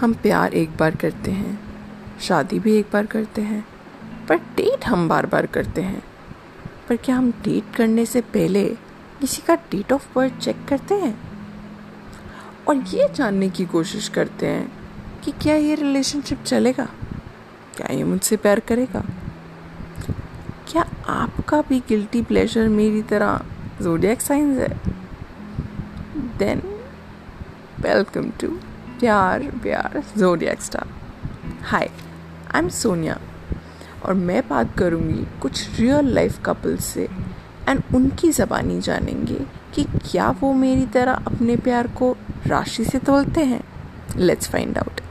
हम प्यार एक बार करते हैं, शादी भी एक बार करते हैं, पर डेट हम बार बार करते हैं। पर क्या हम डेट करने से पहले किसी का डेट ऑफ बर्थ चेक करते हैं और ये जानने की कोशिश करते हैं कि क्या ये रिलेशनशिप चलेगा, क्या ये मुझसे प्यार करेगा? क्या आपका भी गिल्टी प्लेजर मेरी तरह ज़ोडिएक साइंस है? देन वेलकम टू प्यार प्यार zodiac star. Hi, I am Sonia और मैं बात करूँगी कुछ रियल लाइफ कपल्स से एंड उनकी ज़बानी जानेंगे कि क्या वो मेरी तरह अपने प्यार को राशि से तोलते हैं। Let's find out.